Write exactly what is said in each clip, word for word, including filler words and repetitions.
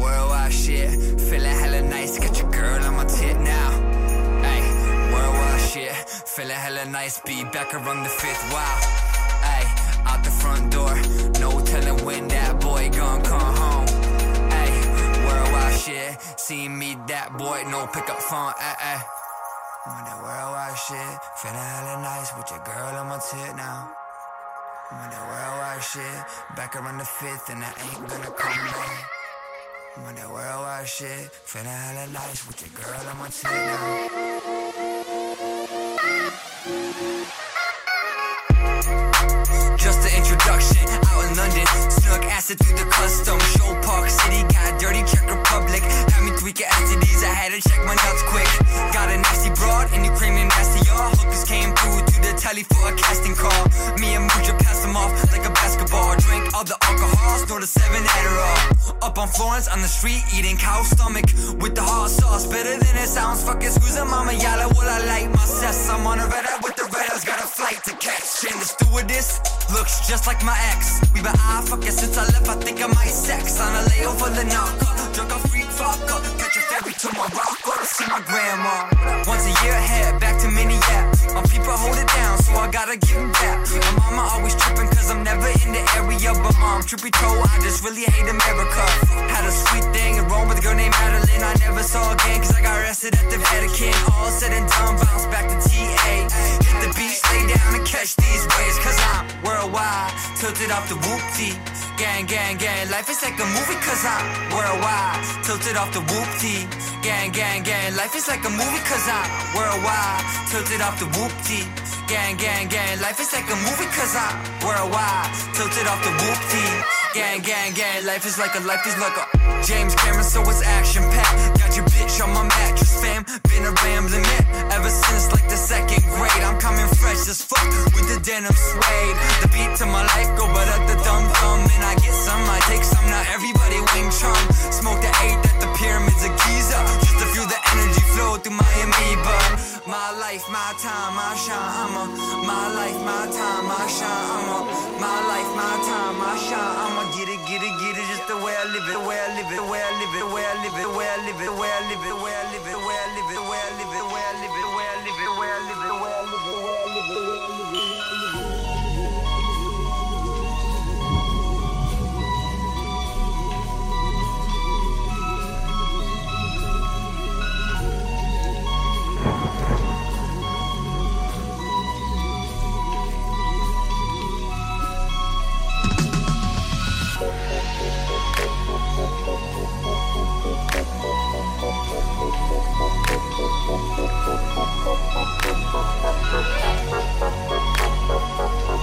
Worldwide shit, feeling hella nice, got your girl on my tit now. Ay, worldwide shit, feeling hella nice, be back around the fifth, wow. Ay, out the front door, no telling when that boy gon' come home. Ay, worldwide shit, see me that boy, no pick up phone, ay, ay. I'm on that worldwide shit, feeling hella nice, with your girl on my tit now. I'm on that worldwide shit, back around the fifth, and I ain't gonna come back. I'm on that worldwide shit, feeling hella nice with your girl on my team now. Just an introduction, out in London, snuck acid through the custom, show Park City, got dirty Czech Republic, had me tweaking S T Ds, I had to check my nuts quick, got a nasty broad and Ukrainian nasty y'all, hookers came through to the telly for a casting call, me and Muja passed them off like a basketball, drank all the alcohol, snorted seven Adderall. Up on Florence, on the street, eating cow stomach with the hot sauce, better than it sounds. Fucking screws and mama, yalla, will I light my cess? I'm on a red eye with the red eyes, got a flight to catch. And the stewardess looks just like my ex. We been eye fucking since I left, I think I might sex. On a layover, the knocker, drunk off free vodka, catch a ferry to Morocco to see my grandma. Once a year, head back to Minneapolis. My people hold it down, so I gotta give them back. My mama always tripping, cause I'm never in the area. But mom, trippy toe, I just really hate America. Had a sweet thing in Rome with a girl named Madeline. I never saw again cause I got arrested at the Vatican. All said and done, bounce back to T A Hit the beach, lay down and catch these waves. Cause I'm worldwide, tilted off the whoop-dee. Gang, gang, gang, life is like a movie. Cause I'm worldwide, tilted off the whoop-dee. Gang, gang, gang, life is like a movie. Cause I'm worldwide, tilted off the whoop-dee. Gang, gang, gang, life is like a movie. Cause I'm worldwide, tilted off the whoop-dee. Gang, gang, gang, life is like a, life is like a James Cameron, so it's action-packed. Got your bitch on my mattress, fam. Been a rambling man ever since, like the second grade. I'm coming fresh as fuck with the denim suede. The beat to my life go, but at the dum-dum. And I get some, I take some, now everybody Wing Chun. Smoke the eight at the pyramids of Giza, just to feel the energy flow through my amoeba. My life, my time, I shine, I'm a My life, my time, I shine, I'm a My life, my time, I shine, I'm a get it, get it, get it, just the way I live it, the way I live it, the way I live it, the way I live it, the way I live it, the way I live it, the way I live it, the way I live it, the way I live it, the way I live it, the way I live it, the way I live it, the way I live it, the way I live it, the way I live it.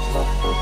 Thank you.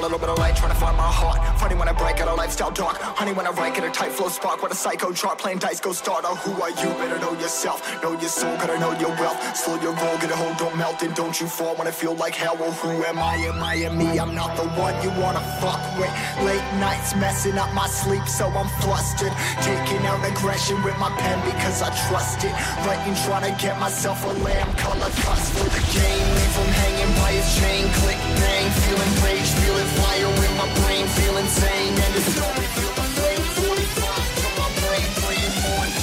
a little bit of light, trying to find my heart. Funny when I break out a lifestyle dark. Honey when I rank in a tight flow spark. What a psycho chart, playing dice, go starter. Who are you? Better know yourself. Know your soul, gotta know your wealth. Slow your roll, get a hold, don't melt. And don't you fall when I feel like hell. Well, who am I? Am I and me? I'm not the one you wanna fuck with. Late nights messing up my sleep, so I'm flustered. Taking out aggression with my pen because I trust it. Writing, trying to get myself a lamb color cuss for the game. Leave from hanging by his chain, click bang, feeling rage, feeling fire in my brain, feeling sane. And it's only feel the flame, forty-five till my brain, three and four and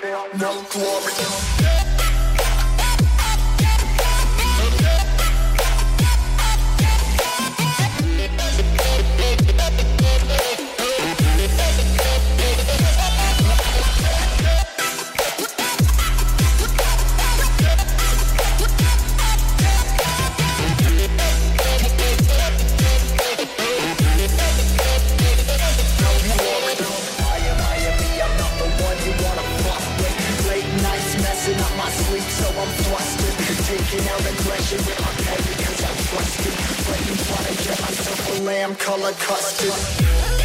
three zero. No glory. Taking out aggression with my head because I'm trusted. But you wanna get myself a lamb color custard.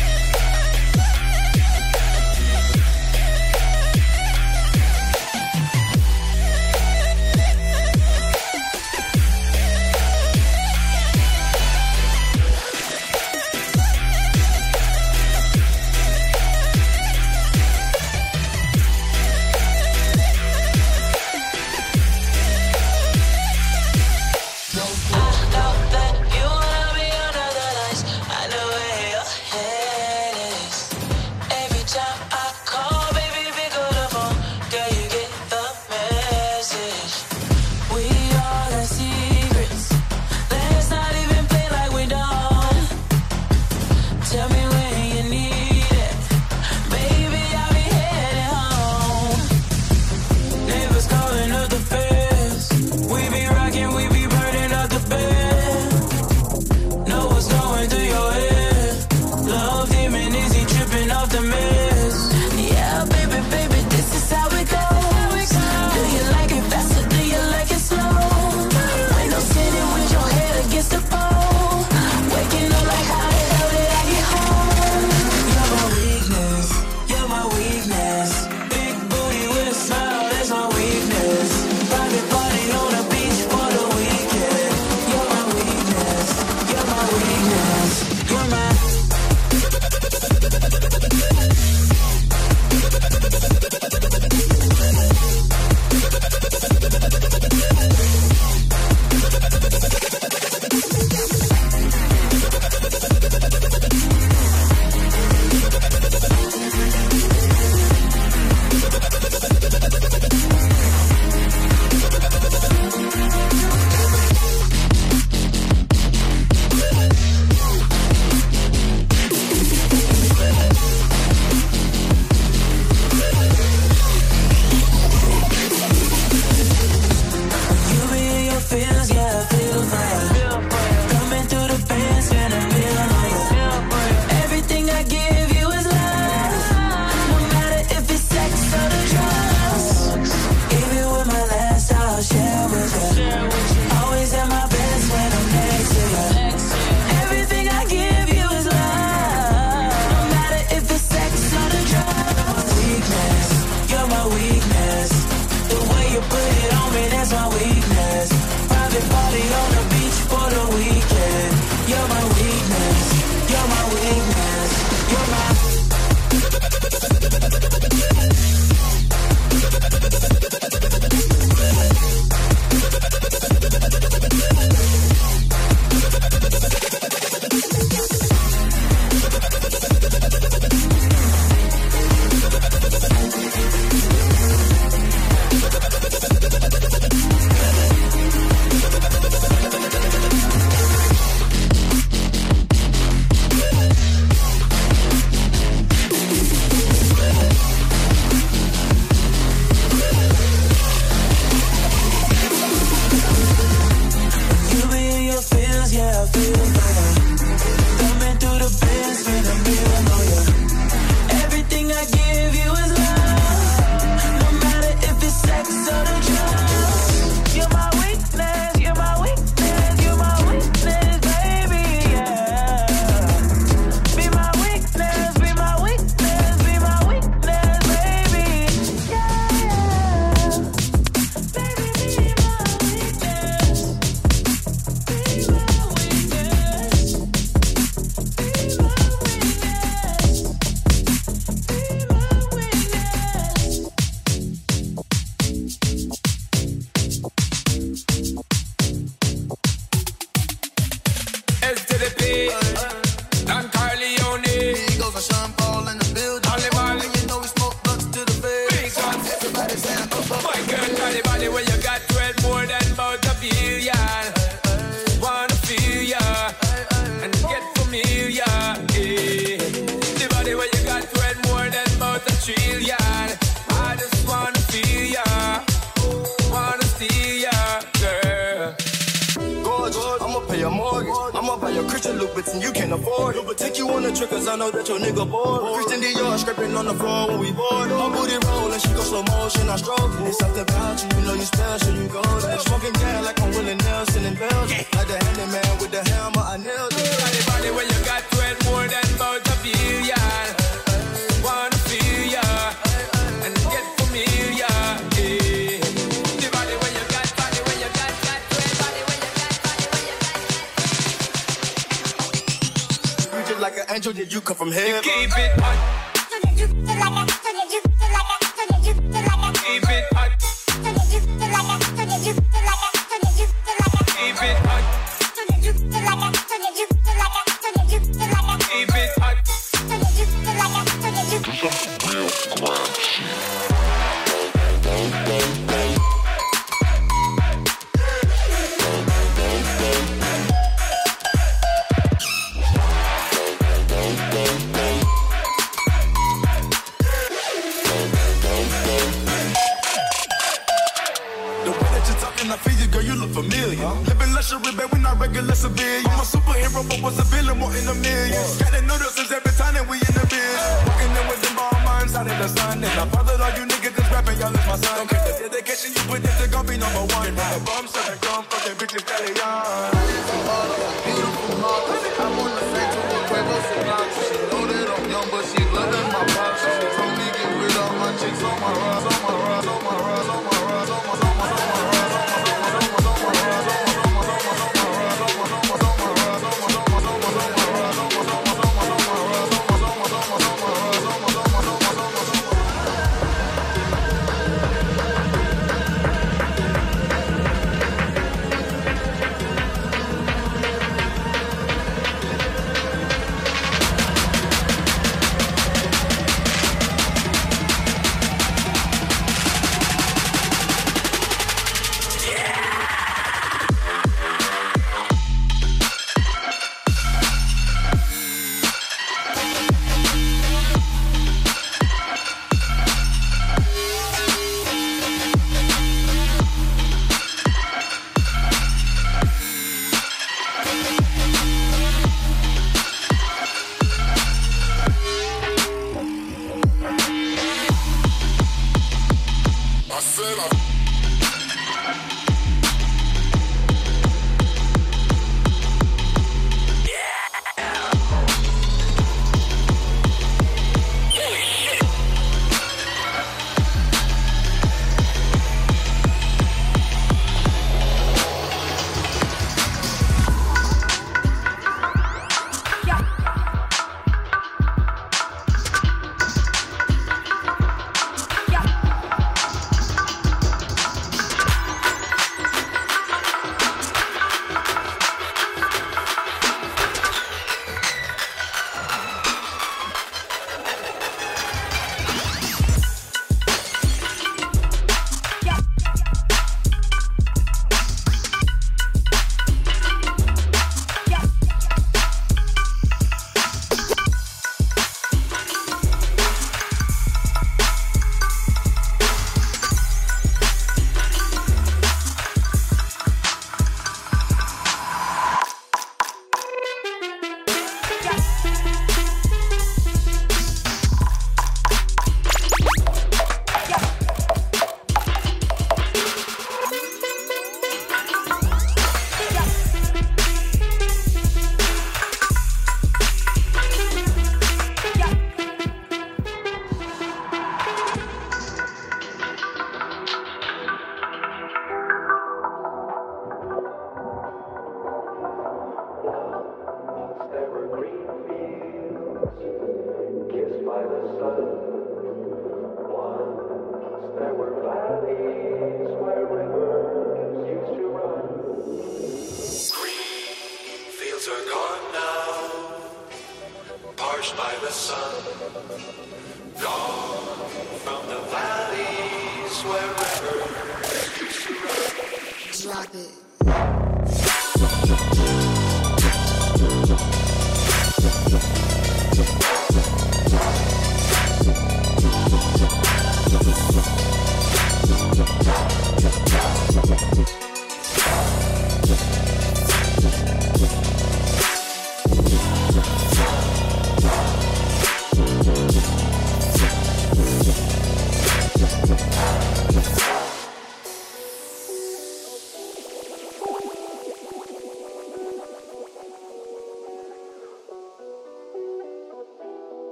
I know where your head your mortgage. I'ma buy your Christian Louboutin, you can't afford it. But take you on the trip, cause I know that your nigga bored. Christian Dior scraping on the floor when we bored. My booty rollin', she go slow motion, I stroke it. It's something about you, you know you special, you gold. Smoking gas like I'm Willy Nelson in Belgium. Like the handyman with the hammer, I nailed it. Anybody when you got to it more than about a billion. Wanna feel ya, and get familiar. Like an angel, did you come from heaven? Keep it hot. Keep it hot. Keep it hot. Keep it hot.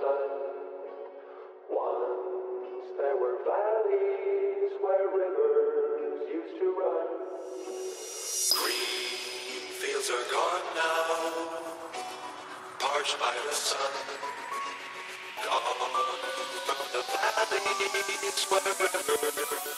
sun. Once there were valleys where rivers used to run. Green fields are gone now, parched by the sun. Gone from the valleys where rivers.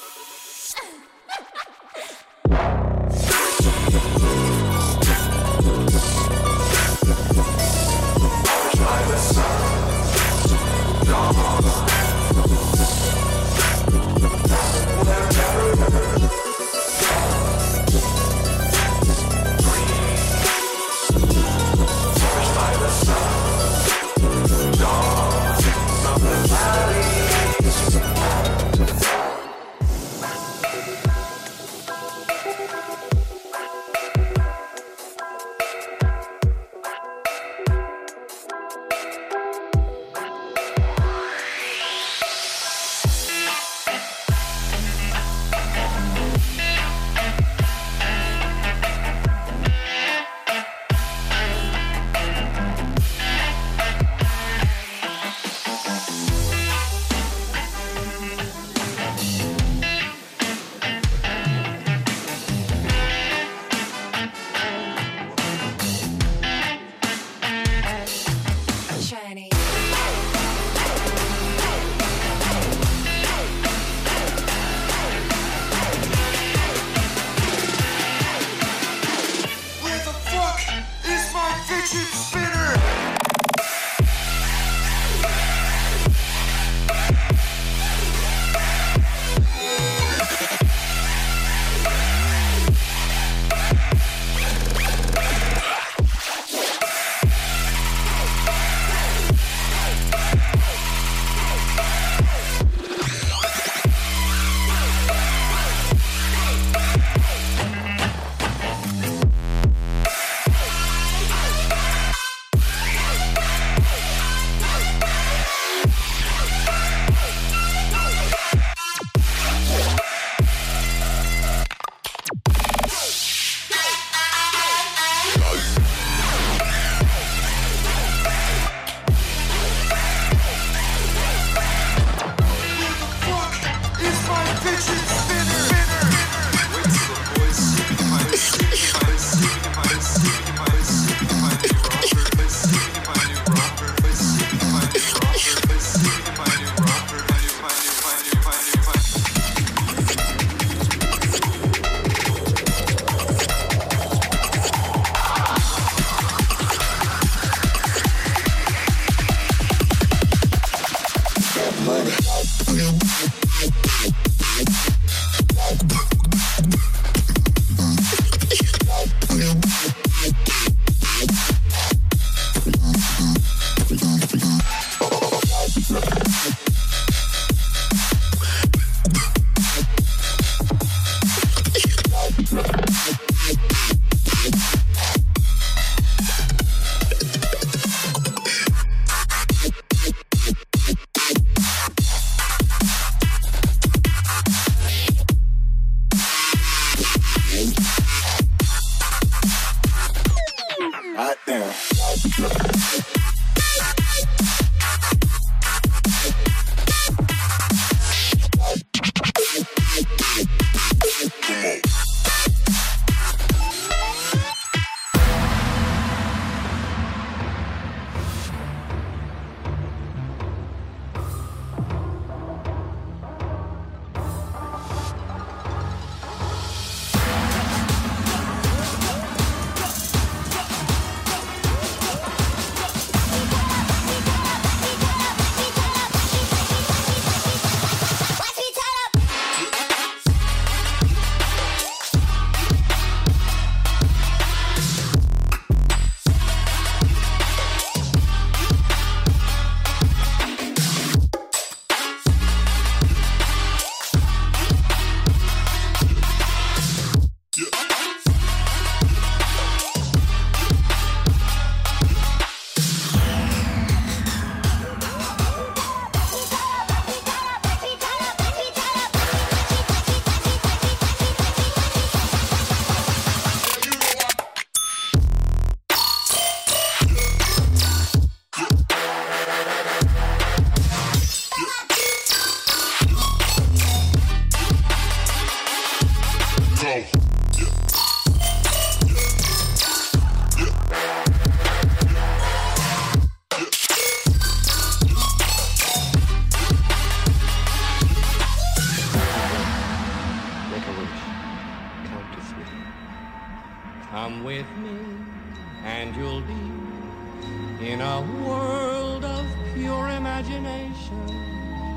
your imagination.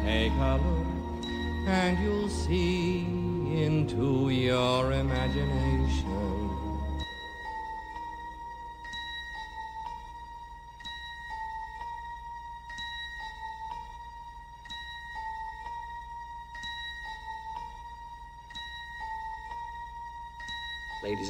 Take a look and you'll see into your imagination. Ladies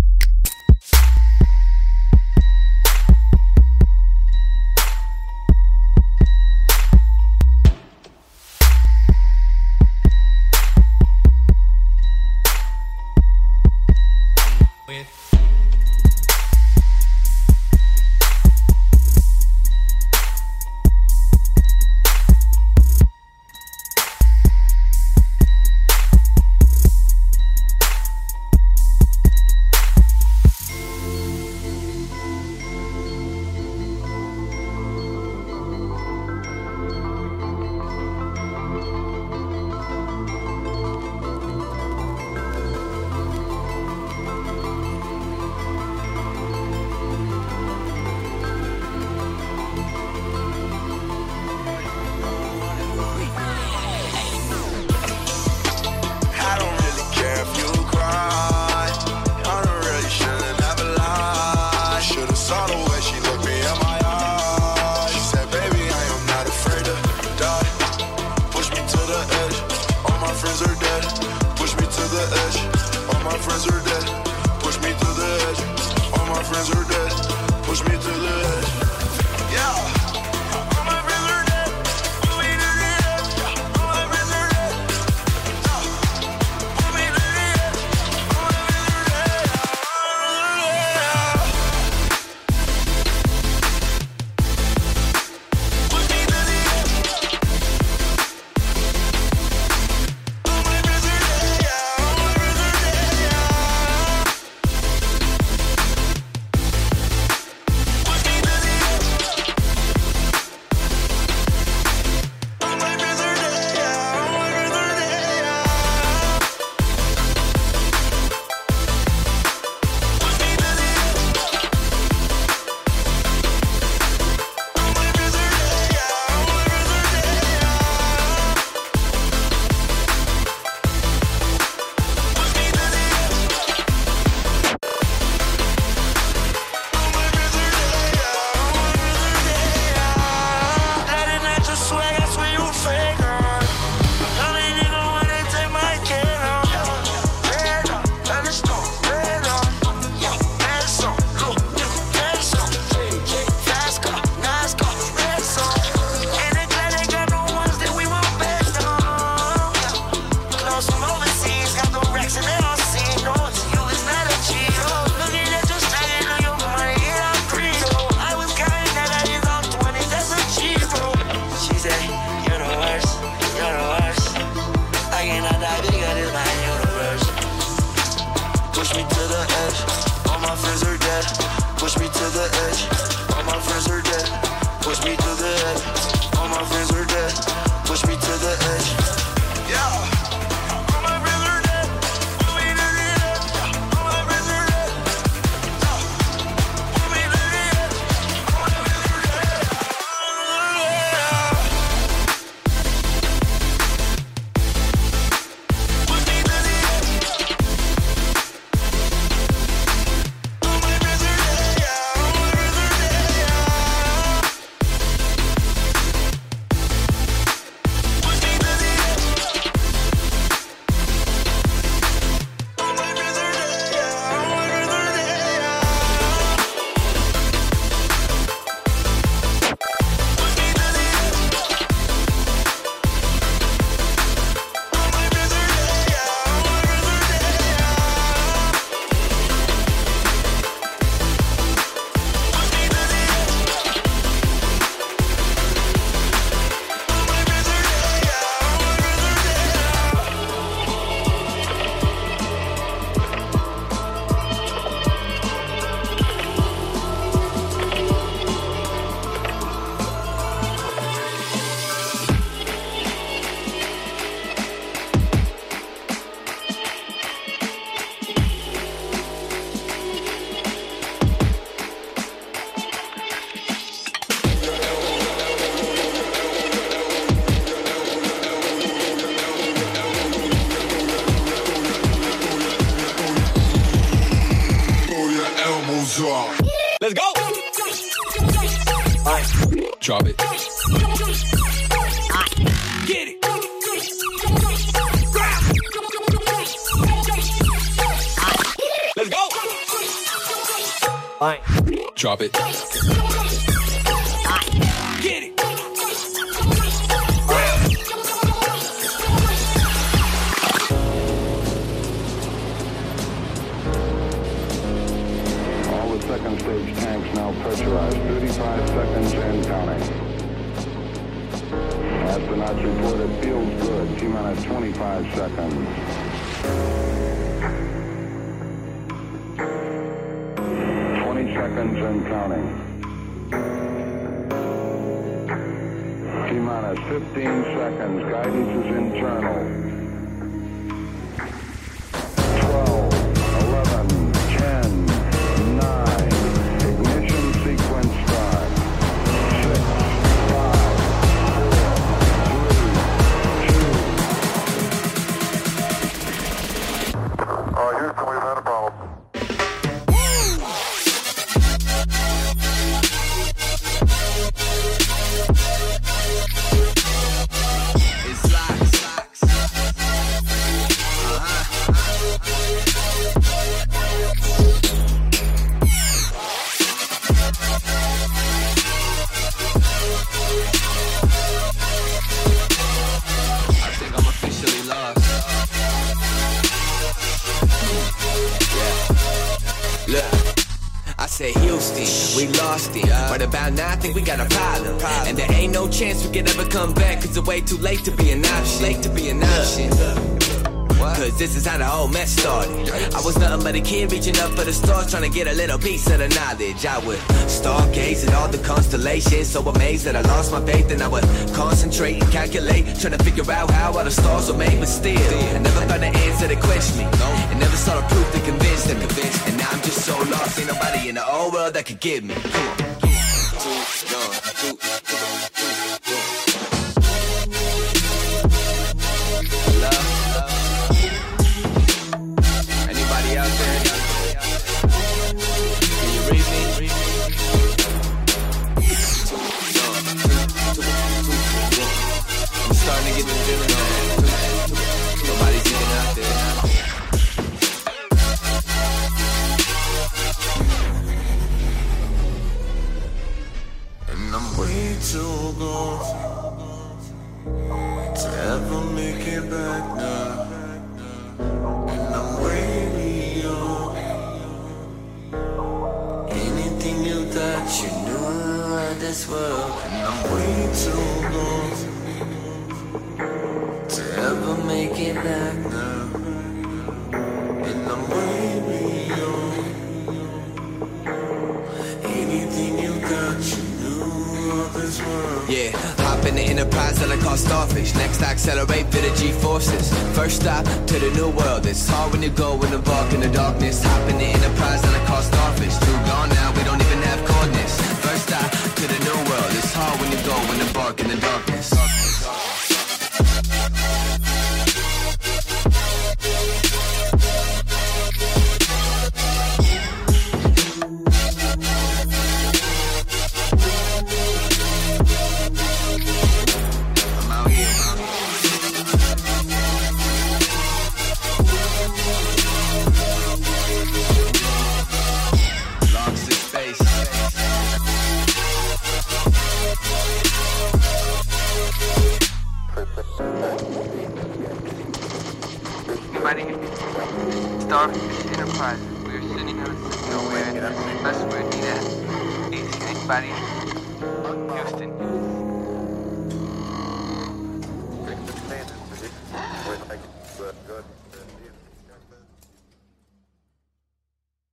it. Drop it. Get it. Let's go. Drop it. Get it. All the second stage tanks now pressurized. thirty-five seconds and counting. Astronauts reported feels good. T-minus twenty-five seconds. Seconds and counting. T minus fifteen seconds. Guidance is internal. Chance we can ever come back, cause it's way too late to be an option. Late to be an option. Cause this is how the whole mess started. I was nothing but a kid reaching up for the stars, trying to get a little piece of the knowledge. I would stargaze at all the constellations, so amazed that I lost my faith. And I would concentrate and calculate, trying to figure out how all the stars were made. But still, I never found an answer that quenched me. I never saw the proof that convinced them. And now I'm just so lost, ain't nobody in the whole world that could give me. Come on. Houston.